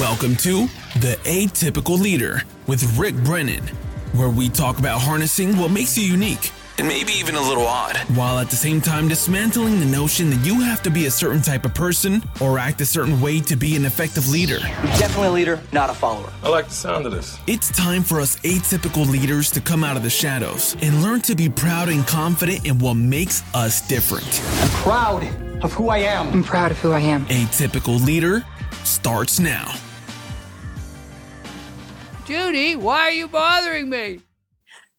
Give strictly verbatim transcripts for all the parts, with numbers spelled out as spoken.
Welcome to The Atypical Leader with Rick Brennan, where we talk about harnessing what makes you unique and maybe even a little odd, while at the same time dismantling the notion that you have to be a certain type of person or act a certain way to be an effective leader. You're definitely a leader, not a follower. I like the sound of this. It's time for us atypical leaders to come out of the shadows and learn to be proud and confident in what makes us different. I'm proud of who I am. I'm proud of who I am. Atypical Leader starts now. Judy, why are you bothering me?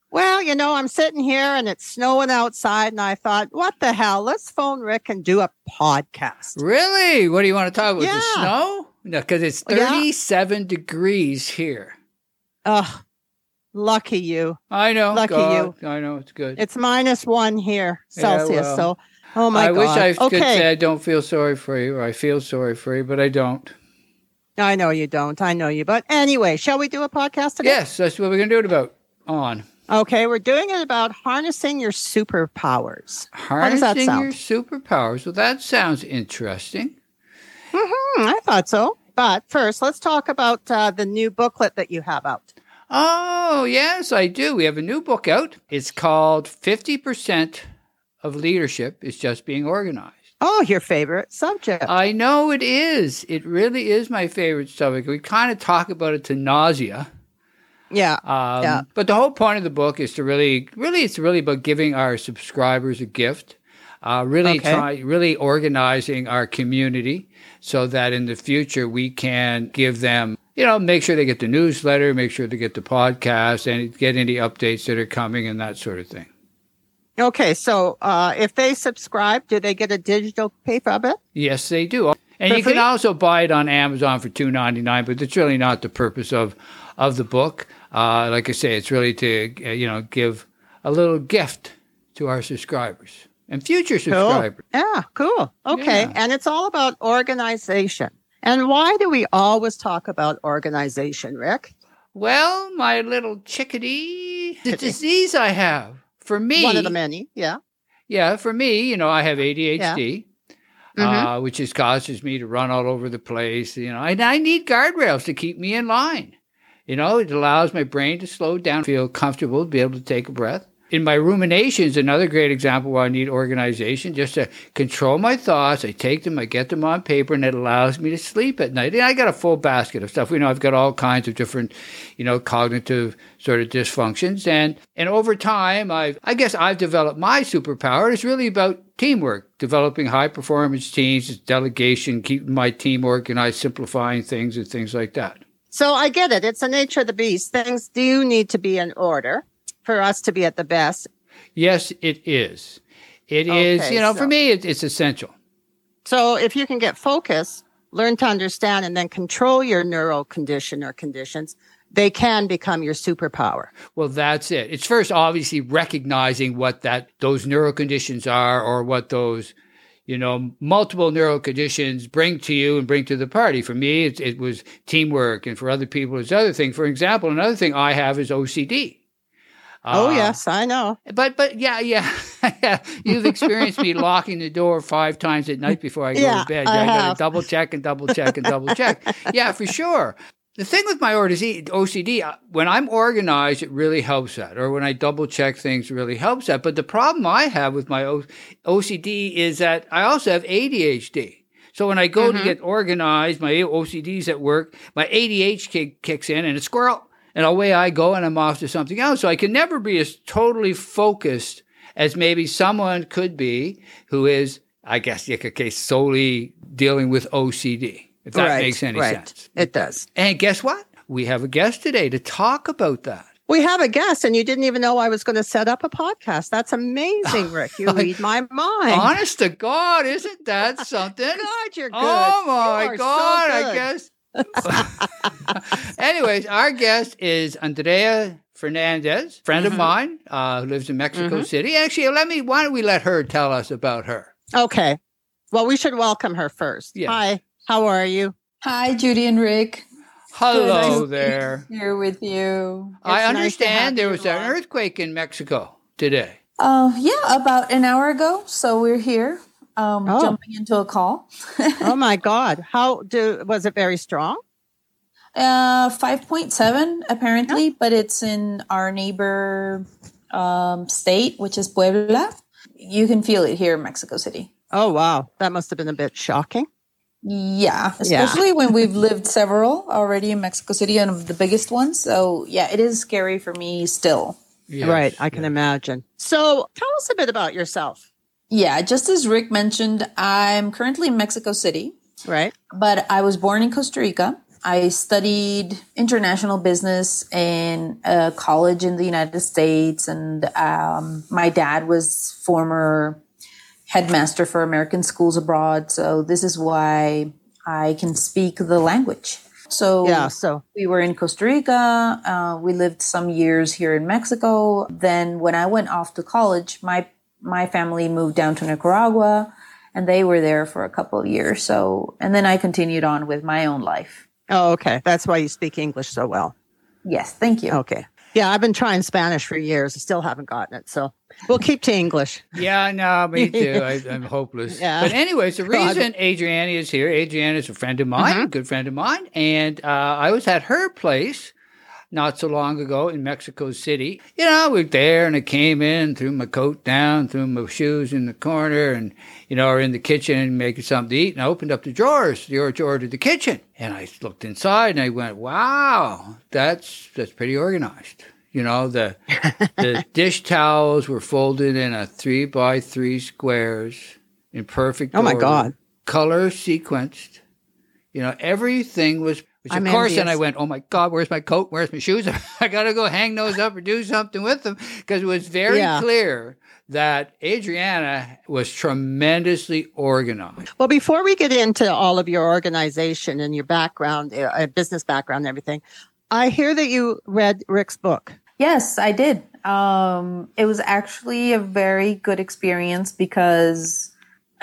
Well, you know, I'm sitting here and it's snowing outside and I thought, what the hell? Let's phone Rick and do a podcast. Really? What do you want to talk about? Yeah. The snow? No, because it's thirty-seven yeah. degrees here. Oh, lucky you. I know. Lucky God, you. I know. It's good. It's minus one here, Celsius. Yeah, well, so, oh my I God. I wish I okay. could say I don't feel sorry for you or I feel sorry for you, but I don't. I know you don't. I know you. But anyway, shall we do a podcast today? Yes, that's what we're going to do it about. On. Okay, we're doing it about harnessing your superpowers. Harnessing your superpowers. Well, that sounds interesting. Mm-hmm, I thought so. But first, let's talk about uh, the new booklet that you have out. Oh, yes, I do. We have a new book out. It's called fifty percent of Leadership is Just Being Organized. Oh, your favorite subject. I know it is. It really is my favorite subject. We kind of talk about it to nausea. Yeah, um, yeah. But the whole point of the book is to really, really, it's really about giving our subscribers a gift, uh, really, okay. try, really organizing our community so that in the future we can give them, you know, make sure they get the newsletter, make sure they get the podcast, and get any updates that are coming and that sort of thing. Okay, so uh, if they subscribe, do they get a digital copy of it? Yes, they do. And for you free? Can also buy it on Amazon for two dollars and ninety-nine cents, but it's really not the purpose of, of the book. Uh, like I say, it's really to, uh, you know, give a little gift to our subscribers and future subscribers. Cool. Yeah, cool. Okay. Yeah. And it's all about organization. And why do we always talk about organization, Rick? Well, my little chickadee, the disease I have. For me. One of the many, yeah. Yeah, for me, you know, I have A D H D. Yeah. Mm-hmm. Uh, which is causes me to run all over the place. You know, and I need guardrails to keep me in line. You know, it allows my brain to slow down, feel comfortable, be able to take a breath. In my ruminations, another great example where I need organization, just to control my thoughts. I take them, I get them on paper, and it allows me to sleep at night. And I got a full basket of stuff. You know, I've got all kinds of different, you know, cognitive sort of dysfunctions. And and over time, I've, I guess I've developed my superpower. It's really about teamwork, developing high-performance teams, delegation, keeping my team organized, simplifying things and things like that. So I get it. It's the nature of the beast. Things do need to be in order for us to be at the best. Yes, it is. It okay, is, you know, so. For me, it, it's essential. So if you can get focus, learn to understand, and then control your neural condition or conditions, they can become your superpower. Well, that's it. It's first obviously recognizing what that those neural conditions are or what those you know, multiple neural conditions bring to you and bring to the party. For me, it, it was teamwork. And for other people, it's other thing. For example, another thing I have is O C D. Oh, uh, yes, I know. But, but yeah, yeah. You've experienced me locking the door five times at night before I go yeah, to bed. Yeah, I, I got to double check and double check and double check. Yeah, for sure. The thing with my O C D, when I'm organized, it really helps that. Or when I double check things, it really helps that. But the problem I have with my O C D is that I also have A D H D. So when I go mm-hmm. to get organized, my O C D's at work, my A D H D kicks in and a squirrel. And away I go and I'm off to something else. So I can never be as totally focused as maybe someone could be who is, I guess you could say, solely dealing with O C D. If that right, makes any right. sense. It does. And guess what? We have a guest today to talk about that. We have a guest, and you didn't even know I was going to set up a podcast. That's amazing, Rick. You read my mind. Honest to God, isn't that something? God, you're good. Oh, my you God, so I guess. Anyways, our guest is Andrea Fernandez, friend mm-hmm. of mine uh, who lives in Mexico mm-hmm. City. Actually, let me. Why don't we let her tell us about her? Okay. Well, we should welcome her first. Yes. Hi. How are you? Hi, Judy and Rick. Hello nice there. Here with you. It's I understand nice there was an earthquake in Mexico today. Uh, yeah, about an hour ago. So we're here um, oh. jumping into a call. Oh my God! How do was it? Very strong. Uh, five point seven apparently, yeah. But it's in our neighbor um, state, which is Puebla. You can feel it here in Mexico City. Oh, wow. That must have been a bit shocking. Yeah, especially yeah. when we've lived several already in Mexico City, and the biggest ones. So, yeah, it is scary for me still. Yeah. Right. I can yeah. imagine. So tell us a bit about yourself. Yeah, just as Rick mentioned, I'm currently in Mexico City. Right. But I was born in Costa Rica. I studied international business in a college in the United States. And um, my dad was former headmaster for American schools abroad. So this is why I can speak the language. So, yeah, so. we were in Costa Rica. Uh, we lived some years here in Mexico. Then when I went off to college, my my family moved down to Nicaragua, and they were there for a couple of years. So, and then I continued on with my own life. Oh, okay. That's why you speak English so well. Yes, thank you. Okay. Yeah, I've been trying Spanish for years. I still haven't gotten it. So we'll keep to English. Yeah, no, me too. I, I'm hopeless. Yeah. But anyways, the reason Adriana is here, Adriana is a friend of mine, mm-hmm. a good friend of mine. And uh, I was at her place not so long ago in Mexico City. You know, I was there and I came in, threw my coat down, threw my shoes in the corner and, you know, or in the kitchen making something to eat. And I opened up the drawers, the drawer to the kitchen. And I looked inside and I went, wow, that's that's pretty organized. You know, the the dish towels were folded in a three by three squares in perfect order. Oh, my God. Color sequenced. You know, everything was... Which, of I'm course, envious. And I went, oh, my God, where's my coat? Where's my shoes? I got to go hang those up or do something with them, because it was very yeah. clear that Adriana was tremendously organized. Well, before we get into all of your organization and your background, uh, business background and everything, I hear that you read Rick's book. Yes, I did. Um, it was actually a very good experience because...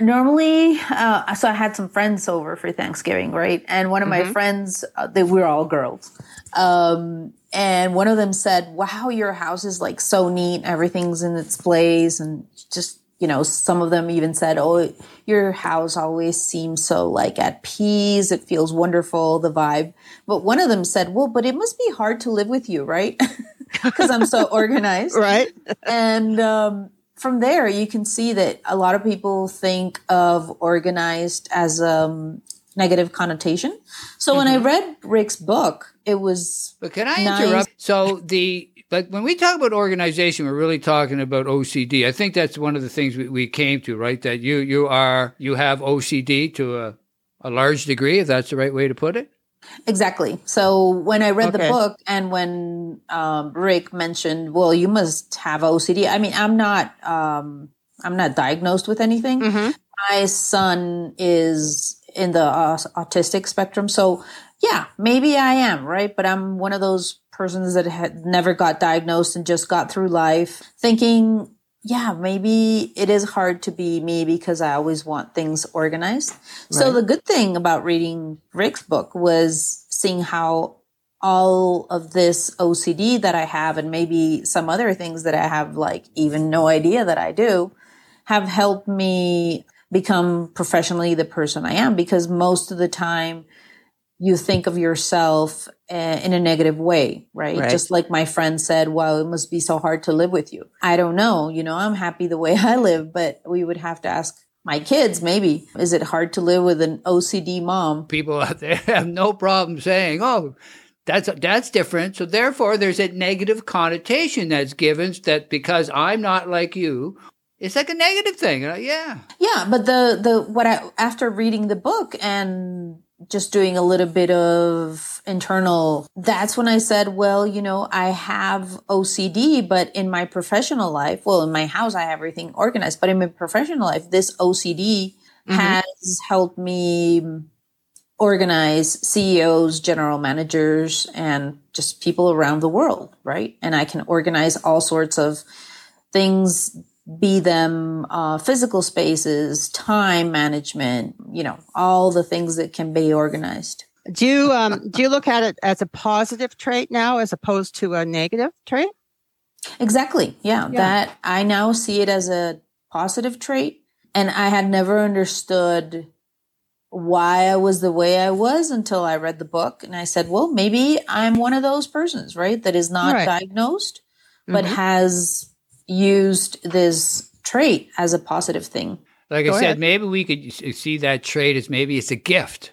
Normally, uh, so I had some friends over for Thanksgiving, right? And one of mm-hmm. my friends, uh, they were all girls. Um, and one of them said, wow, your house is like so neat. Everything's in its place. And just, you know, some of them even said, oh, your house always seems so like at peace. It feels wonderful, the vibe. But one of them said, well, but it must be hard to live with you, right? Because I'm so organized. Right. And, um, from there, you can see that a lot of people think of organized as a um, negative connotation. So mm-hmm. when I read Rick's book, it was But can I nice. interrupt? So the like when we talk about organization, we're really talking about O C D. I think that's one of the things we, we came to, right? That you you are you have O C D to a, a large degree, if that's the right way to put it. Exactly. So when I read okay. the book and when um, Rick mentioned, well, you must have O C D. I mean, I'm not um, I'm not diagnosed with anything. Mm-hmm. My son is in the uh, autistic spectrum. So, yeah, maybe I am, right? But I'm one of those persons that had never got diagnosed and just got through life thinking, yeah, maybe it is hard to be me because I always want things organized. Right. So the good thing about reading Rick's book was seeing how all of this O C D that I have and maybe some other things that I have, like even no idea that I do, have helped me become professionally the person I am. Because most of the time you think of yourself uh, in a negative way, right? right? Just like my friend said, well, it must be so hard to live with you. I don't know. You know, I'm happy the way I live, but we would have to ask my kids, maybe, is it hard to live with an O C D mom? People out there have no problem saying, oh, that's that's different. So therefore, there's a negative connotation that's given that because I'm not like you, it's like a negative thing. Yeah. Yeah. But the, the, what I, after reading the book and just doing a little bit of internal, that's when I said, well, you know, I have O C D, but in my professional life, well, in my house, I have everything organized, but in my professional life, this O C D mm-hmm. has helped me organize C E Os, general managers, and just people around the world, right? And I can organize all sorts of things, be them uh, physical spaces, time management, you know, all the things that can be organized. Do you, um, do you look at it as a positive trait now as opposed to a negative trait? Exactly. Yeah, yeah. That I now see it as a positive trait. And I had never understood why I was the way I was until I read the book. And I said, well, maybe I'm one of those persons, right? That is not right. diagnosed, but mm-hmm. has used this trait as a positive thing. Like Go I said, ahead. Maybe we could see that trait as maybe it's a gift.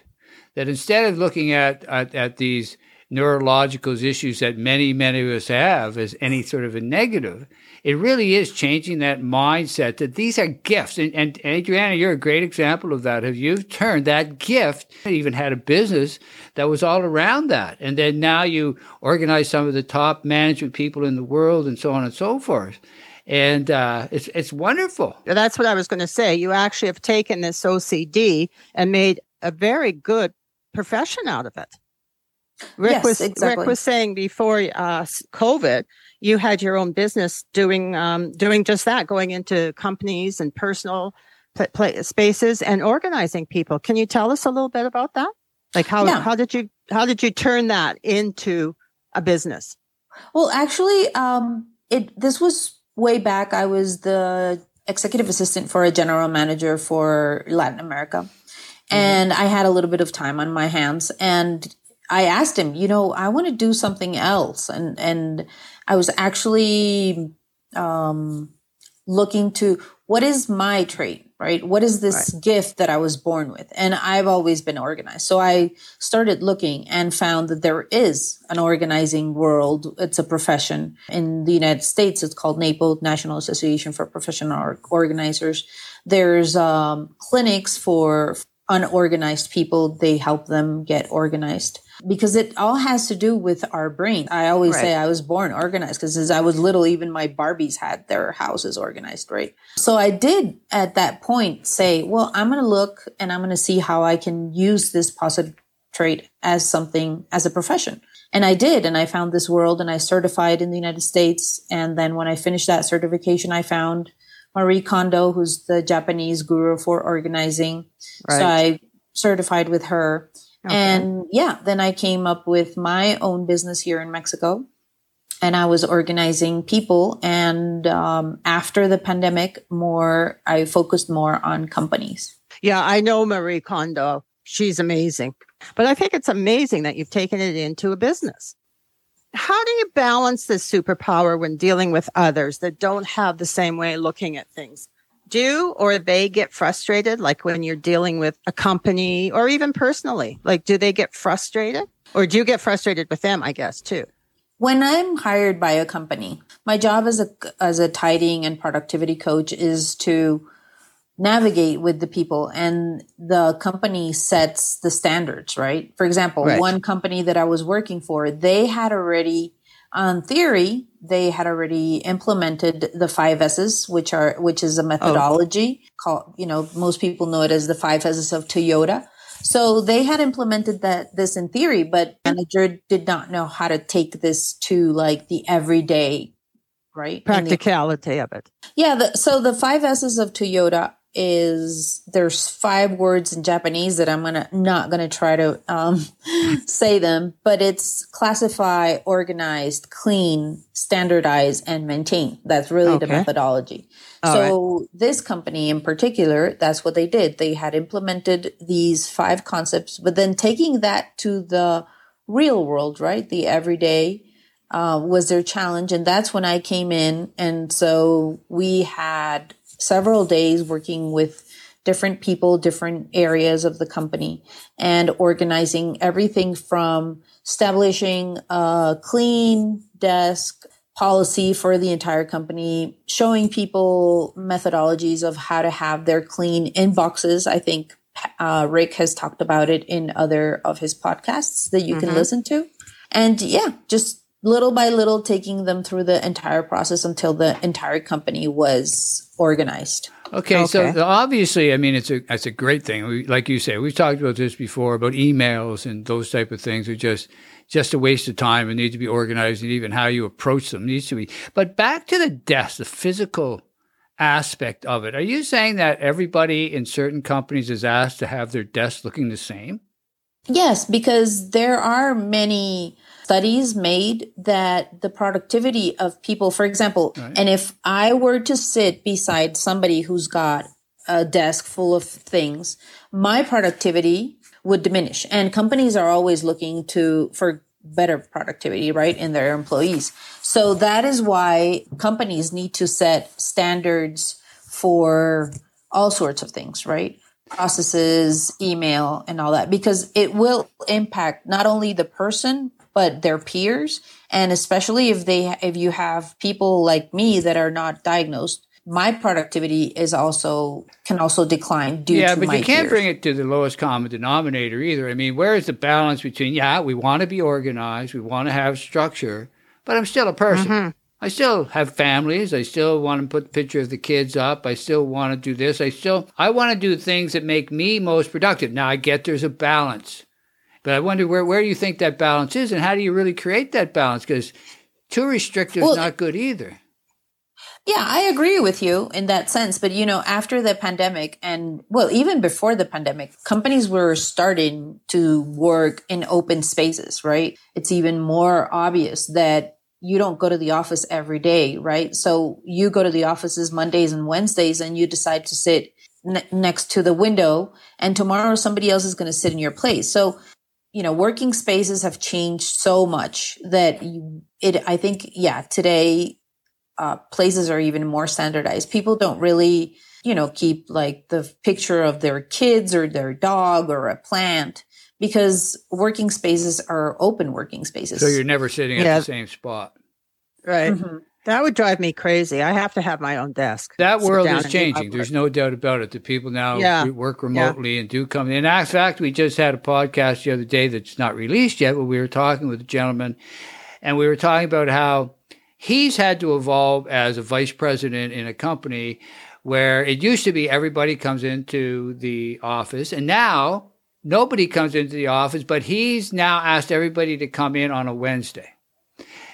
That instead of looking at, at, at these neurological issues that many, many of us have as any sort of a negative, it really is changing that mindset that these are gifts. And, and Adriana, you're a great example of that. Have you turned that gift, you even had a business that was all around that. And then now you organize some of the top management people in the world and so on and so forth. And uh, it's it's wonderful. That's what I was going to say. You actually have taken this O C D and made a very good profession out of it. Rick, yes, was, exactly. Rick was saying before uh, COVID, you had your own business doing um, doing just that, going into companies and personal pl- pl- spaces and organizing people. Can you tell us a little bit about that? Like how yeah. how did you how did you turn that into a business? Well, actually, um, it this was way back. I was the executive assistant for a general manager for Latin America, mm-hmm. and I had a little bit of time on my hands and. I asked him, you know, I want to do something else. And, and I was actually um, looking to what is my trait, right? What is this right. gift that I was born with? And I've always been organized. So I started looking and found that there is an organizing world. It's a profession in the United States. It's called NAPO, National Association for Professional Organizers. There's um, clinics for unorganized people. They help them get organized. Because it all has to do with our brain. I always right. say I was born organized because as I was little, even my Barbies had their houses organized, right? So I did at that point say, well, I'm going to look and I'm going to see how I can use this positive trait as something, as a profession. And I did. And I found this world and I certified in the United States. And then when I finished that certification, I found Marie Kondo, who's the Japanese guru for organizing. Right. So I certified with her. Okay. And yeah, then I came up with my own business here in Mexico and I was organizing people. And um, after the pandemic, more, I focused more on companies. Yeah, I know Marie Kondo. She's amazing. But I think it's amazing that you've taken it into a business. How do you balance this superpower when dealing with others that don't have the same way looking at things? Do or they get frustrated, like when you're dealing with a company or even personally? Like, do they get frustrated or do you get frustrated with them, I guess, too? When I'm hired by a company, my job as a as a tidying and productivity coach is to navigate with the people and the company sets the standards, right? For example, right. one company that I was working for, they had already on theory, they had already implemented the five S's, which are which is a methodology. Oh. Called, you know, most people know it as the five S's of Toyota. So they had implemented that this in theory, but manager did not know how to take this to like the everyday, right? Practicality the, of it. Yeah. The, so the five S's of Toyota is there's five words in Japanese that I'm gonna not gonna try to um, say them, but it's classify, organized, clean, standardize, and maintain. That's really okay. the methodology. All so right. this company in particular, that's what they did. They had implemented these five concepts, but then taking that to the real world, right? The everyday uh, was their challenge, and that's when I came in, and so we had several days working with different people, different areas of the company, and organizing everything from establishing a clean desk policy for the entire company, showing people methodologies of how to have their clean inboxes. I think uh, Rick has talked about it in other of his podcasts that you mm-hmm. can listen to. And yeah, just little by little, taking them through the entire process until the entire company was organized. Okay, okay. So obviously, I mean, it's a it's a great thing. We, like you say, we've talked about this before, about emails and those type of things are just, just a waste of time and need to be organized, and even how you approach them needs to be. But back to the desk, the physical aspect of it. Are you saying that everybody in certain companies is asked to have their desk looking the same? Yes, because there are many studies made that the productivity of people, for example, right. and if I were to sit beside somebody who's got a desk full of things, my productivity would diminish. And companies are always looking to for better productivity, right, in their employees. So that is why companies need to set standards for all sorts of things, right? Processes, email, and all that, because it will impact not only the person, but their peers. And especially if they, if you have people like me that are not diagnosed, my productivity is also, can also decline due yeah, to my Yeah, but you can't peers. Bring it to the lowest common denominator either. I mean, where is the balance between, yeah, we want to be organized, we want to have structure, but I'm still a person. Mm-hmm. I still have families. I still want to put the picture of the kids up. I still want to do this. I still, I want to do things that make me most productive. Now, I get there's a balance, but I wonder where, where do you think that balance is, and how do you really create that balance? Because too restrictive well, is not good either. Yeah, I agree with you in that sense. But, you know, after the pandemic and, well, even before the pandemic, companies were starting to work in open spaces, right? It's even more obvious that you don't go to the office every day, right? So you go to the offices Mondays and Wednesdays and you decide to sit ne- next to the window, and tomorrow somebody else is going to sit in your place. So, you know, working spaces have changed so much that you, it, I think, yeah, today uh, places are even more standardized. People don't really, you know, keep like the picture of their kids or their dog or a plant, because working spaces are open working spaces. So you're never sitting yeah. at the same spot. Right. Mm-hmm. That would drive me crazy. I have to have my own desk. That world is changing. There's no doubt about it. The people now yeah. work remotely yeah. and do come in. In fact, we just had a podcast the other day that's not released yet, but we were talking with a gentleman, and we were talking about how he's had to evolve as a vice president in a company where it used to be everybody comes into the office, and now nobody comes into the office, but he's now asked everybody to come in on a Wednesday.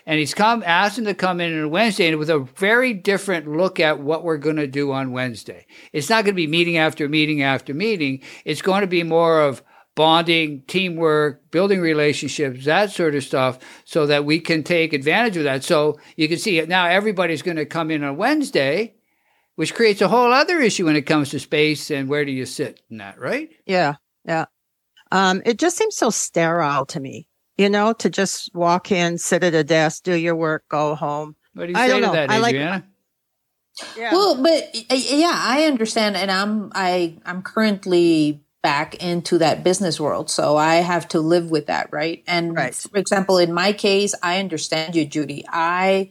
And he's come asked them to come in on a Wednesday and with a very different look at what we're going to do on Wednesday. It's not going to be meeting after meeting after meeting. It's going to be more of bonding, teamwork, building relationships, that sort of stuff, so that we can take advantage of that. So you can see it now, everybody's going to come in on Wednesday, which creates a whole other issue when it comes to space and where do you sit in that, right? Yeah, yeah. Um, it just seems so sterile to me, you know, to just walk in, sit at a desk, do your work, go home. What do you I say to know. that, I Adriana? Like, yeah. Well, but yeah, I understand. And I'm, I, I'm currently back into that business world. So I have to live with that. Right. And right. for example, in my case, I understand you, Judy. I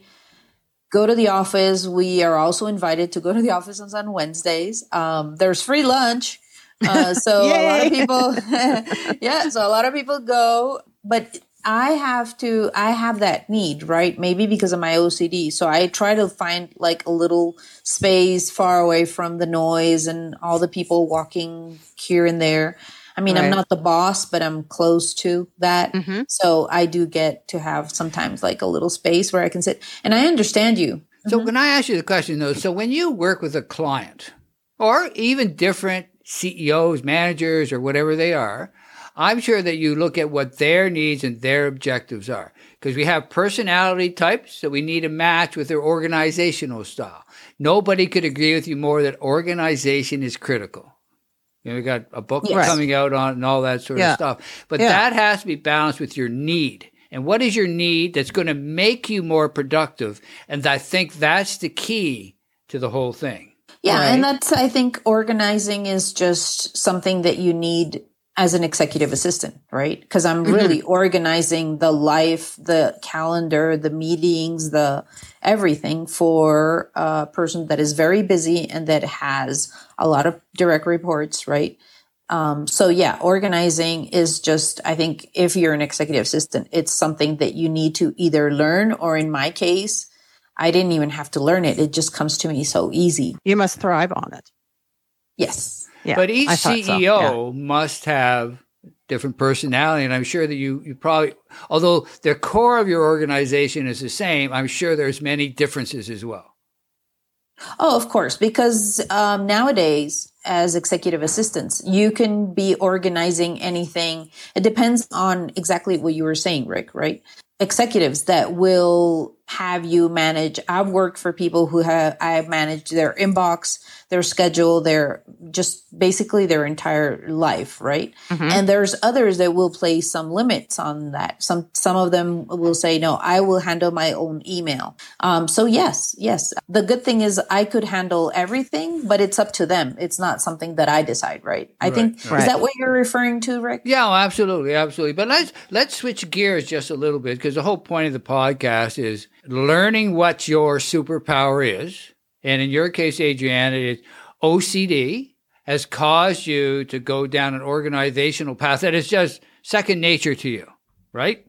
go to the office. We are also invited to go to the office on Wednesdays. Um, there's free lunch. Uh, so Yay. a lot of people, yeah, so a lot of people go, but I have to, I have that need, right? Maybe because of my O C D. So I try to find like a little space far away from the noise and all the people walking here and there. I mean, right. I'm not the boss, but I'm close to that. Mm-hmm. So I do get to have sometimes like a little space where I can sit, and I understand you. So mm-hmm. when I ask you the question though, so when you work with a client or even different C E Os, managers, or whatever they are, I'm sure that you look at what their needs and their objectives are, because we have personality types that we need to match with their organizational style. Nobody could agree with you more that organization is critical. You know, we got a book yes. coming out on and all that sort yeah. of stuff, but yeah. that has to be balanced with your need. And what is your need that's going to make you more productive? And I think that's the key to the whole thing. Yeah. Right. And that's, I think organizing is just something that you need as an executive assistant, right? Because I'm really mm-hmm. organizing the life, the calendar, the meetings, the everything for a person that is very busy and that has a lot of direct reports, right? Um, so yeah, organizing is just, I think if you're an executive assistant, it's something that you need to either learn, or in my case, I didn't even have to learn it. It just comes to me so easy. You must thrive on it. Yes. Yeah, but each C E O so. yeah. must have different personality. And I'm sure that you, you probably, although the core of your organization is the same, I'm sure there's many differences as well. Oh, of course. Because um, nowadays, as executive assistants, you can be organizing anything. It depends on exactly what you were saying, Rick, right? executives that will have you manage. I've worked for people who have, I've managed their inbox, their schedule, their just basically their entire life, right? Mm-hmm. And there's others that will place some limits on that. Some, some of them will say, no, I will handle my own email. Um, so yes, yes. The good thing is I could handle everything, but it's up to them. It's not something that I decide, right? I right, think, right. Is that what you're referring to, Rick? Yeah, absolutely. Absolutely. But let's, let's switch gears just a little bit, because the whole point of the podcast is learning what your superpower is. And in your case, Adrienne, it is O C D has caused you to go down an organizational path that is just second nature to you, right?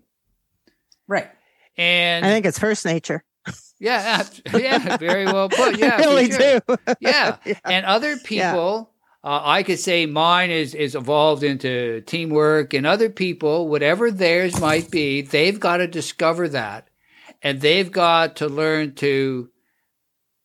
Right. And I think it's first nature. Yeah. Yeah. Very well put. Yeah. I really sure. do. Yeah. Yeah. And other people, yeah. uh, I could say mine is, is evolved into teamwork, and other people, whatever theirs might be, they've got to discover that. And they've got to learn to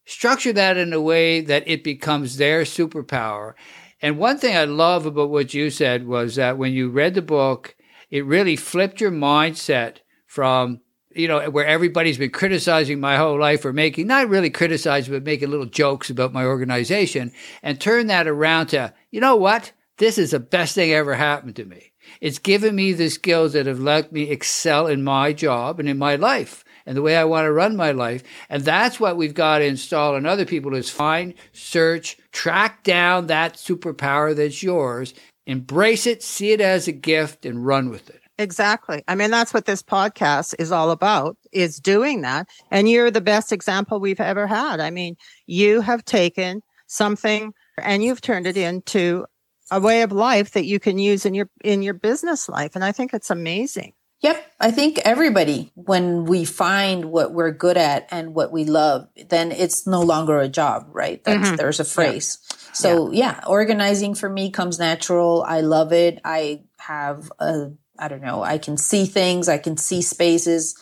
structure that in a way that it becomes their superpower. And one thing I love about what you said was that when you read the book, it really flipped your mindset from, you know, where everybody's been criticizing my whole life, or making, not really criticizing, but making little jokes about my organization, and turn that around to, you know what? This is the best thing ever happened to me. It's given me the skills that have let me excel in my job and in my life, and the way I want to run my life. And that's what we've got to install in other people, is find, search, track down that superpower that's yours, embrace it, see it as a gift, and run with it. Exactly. I mean, that's what this podcast is all about, is doing that. And you're the best example we've ever had. I mean, you have taken something and you've turned it into a way of life that you can use in your in your business life. And I think it's amazing. Yep. I think everybody, when we find what we're good at and what we love, then it's no longer a job, right? That's, mm-hmm. There's a phrase. Yeah. So yeah. yeah, organizing for me comes natural. I love it. I have, a, I don't know, I can see things. I can see spaces.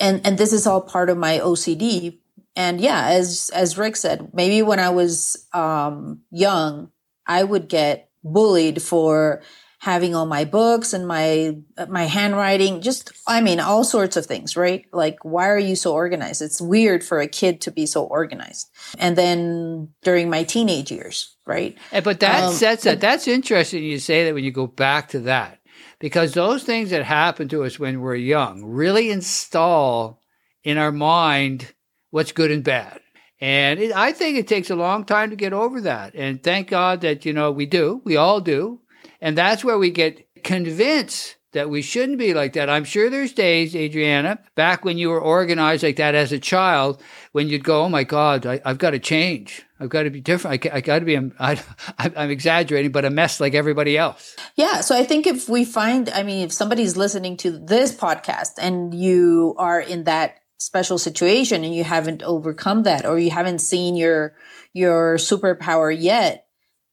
And, and this is all part of my O C D. And yeah, as, as Rick said, maybe when I was um, young, I would get bullied for having all my books and my, my handwriting, just, I mean, all sorts of things, right? Like, why are you so organized? It's weird for a kid to be so organized. And then during my teenage years, right? But that's, um, that's, but, that's interesting you say that when you go back to that, because those things that happen to us when we're young really install in our mind what's good and bad. And it, I think it takes a long time to get over that. And thank God that, you know, we do, we all do. And that's where we get convinced that we shouldn't be like that. I'm sure there's days, Adriana, back when you were organized like that as a child, when you'd go, oh my God, I, I've got to change. I've got to be different. I, I got to be, I, I'm exaggerating, but a mess like everybody else. Yeah. So I think if we find, I mean, if somebody's listening to this podcast and you are in that special situation and you haven't overcome that, or you haven't seen your, your superpower yet,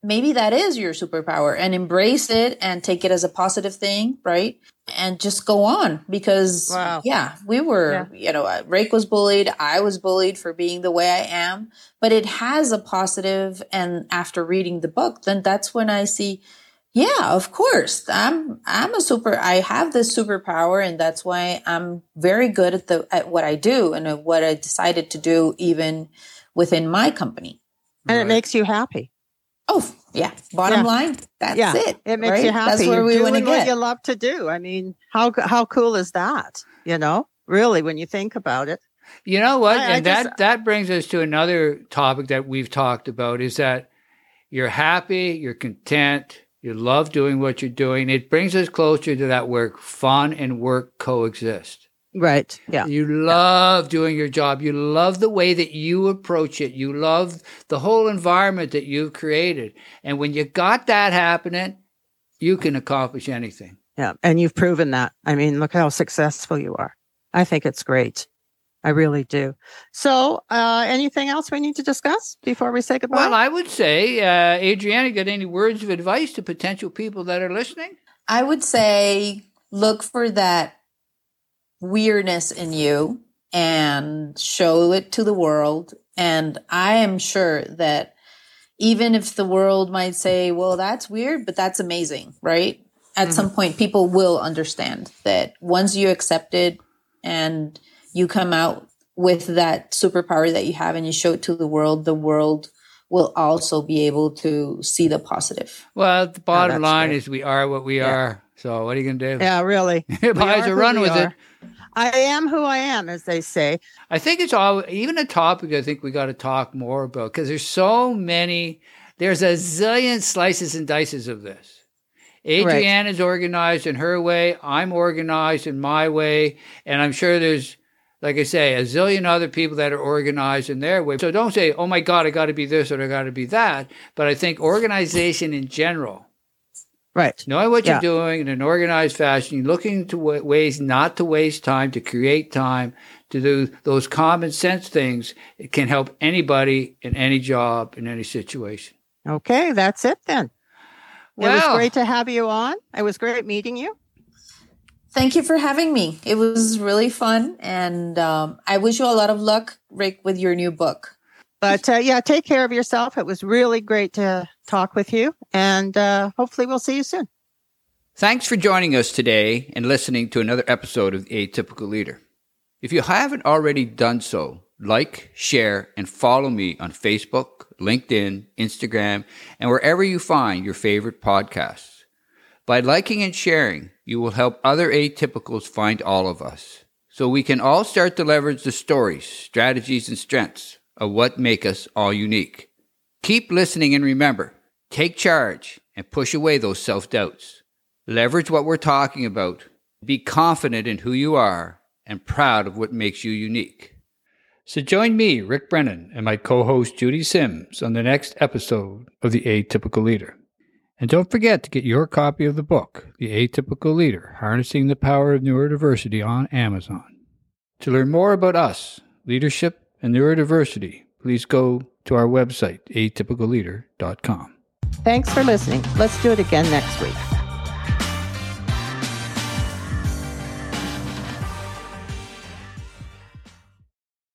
maybe that is your superpower, and embrace it and take it as a positive thing, right? And just go on, because wow. yeah, we were, yeah. you know, Rick was bullied. I was bullied for being the way I am, but it has a positive. And after reading the book, then that's when I see, yeah, of course, I'm, I'm a super, I have this superpower, and that's why I'm very good at the, at what I do and at what I decided to do, even within my company. And right. It makes you happy. Oh, yeah. Bottom yeah. line, that's yeah. it. It makes right? you happy. That's where we want to get. What you love to do. I mean, how how cool is that? You know, really, when you think about it. You know what? I, and I just, that, that brings us to another topic that we've talked about, is that you're happy, you're content, you love doing what you're doing. It brings us closer to that where fun and work coexist. Right. Yeah. You love yeah. doing your job. You love the way that you approach it. You love the whole environment that you've created. And when you got that happening, you can accomplish anything. Yeah. And you've proven that. I mean, look how successful you are. I think it's great. I really do. So uh, anything else we need to discuss before we say goodbye? Well, I would say, uh, Adriana, got any words of advice to potential people that are listening? I would say look for that weirdness in you and show it to the world. And I am sure that even if the world might say, well, that's weird, but that's amazing, right? At mm-hmm. some point, people will understand that once you accept it, and you come out with that superpower that you have and you show it to the world, the world will also be able to see the positive. Well, the bottom line great. is we are what we yeah. are. So what are you going to do? Yeah, really. Might as well run with are. it. I am who I am, as they say. I think it's all, even a topic I think we got to talk more about, because there's so many, there's a zillion slices and dices of this. Adrienne right. is organized in her way. I'm organized in my way. And I'm sure there's, like I say, a zillion other people that are organized in their way. So don't say, oh my God, I got to be this or I got to be that. But I think organization in general, right? Knowing what yeah. you're doing in an organized fashion, looking to w- ways not to waste time, to create time, to do those common sense things, it can help anybody in any job, in any situation. Okay, that's it then. Well, it was great to have you on. It was great meeting you. Thank you for having me. It was really fun. And um, I wish you a lot of luck, Rick, with your new book. But uh, yeah, take care of yourself. It was really great to talk with you. And uh, hopefully we'll see you soon. Thanks for joining us today and listening to another episode of The Atypical Leader. If you haven't already done so, like, share, and follow me on Facebook, LinkedIn, Instagram, and wherever you find your favorite podcasts. By liking and sharing, you will help other atypicals find all of us, so we can all start to leverage the stories, strategies, and strengths of what make us all unique. Keep listening and remember, take charge and push away those self-doubts. Leverage what we're talking about. Be confident in who you are and proud of what makes you unique. So join me, Rick Brennan, and my co-host Judy Sims on the next episode of The Atypical Leader. And don't forget to get your copy of the book, The Atypical Leader, Harnessing the Power of Neurodiversity, on Amazon. To learn more about us, leadership, and neurodiversity, please go to our website, atypical leader dot com. Thanks for listening. Let's do it again next week.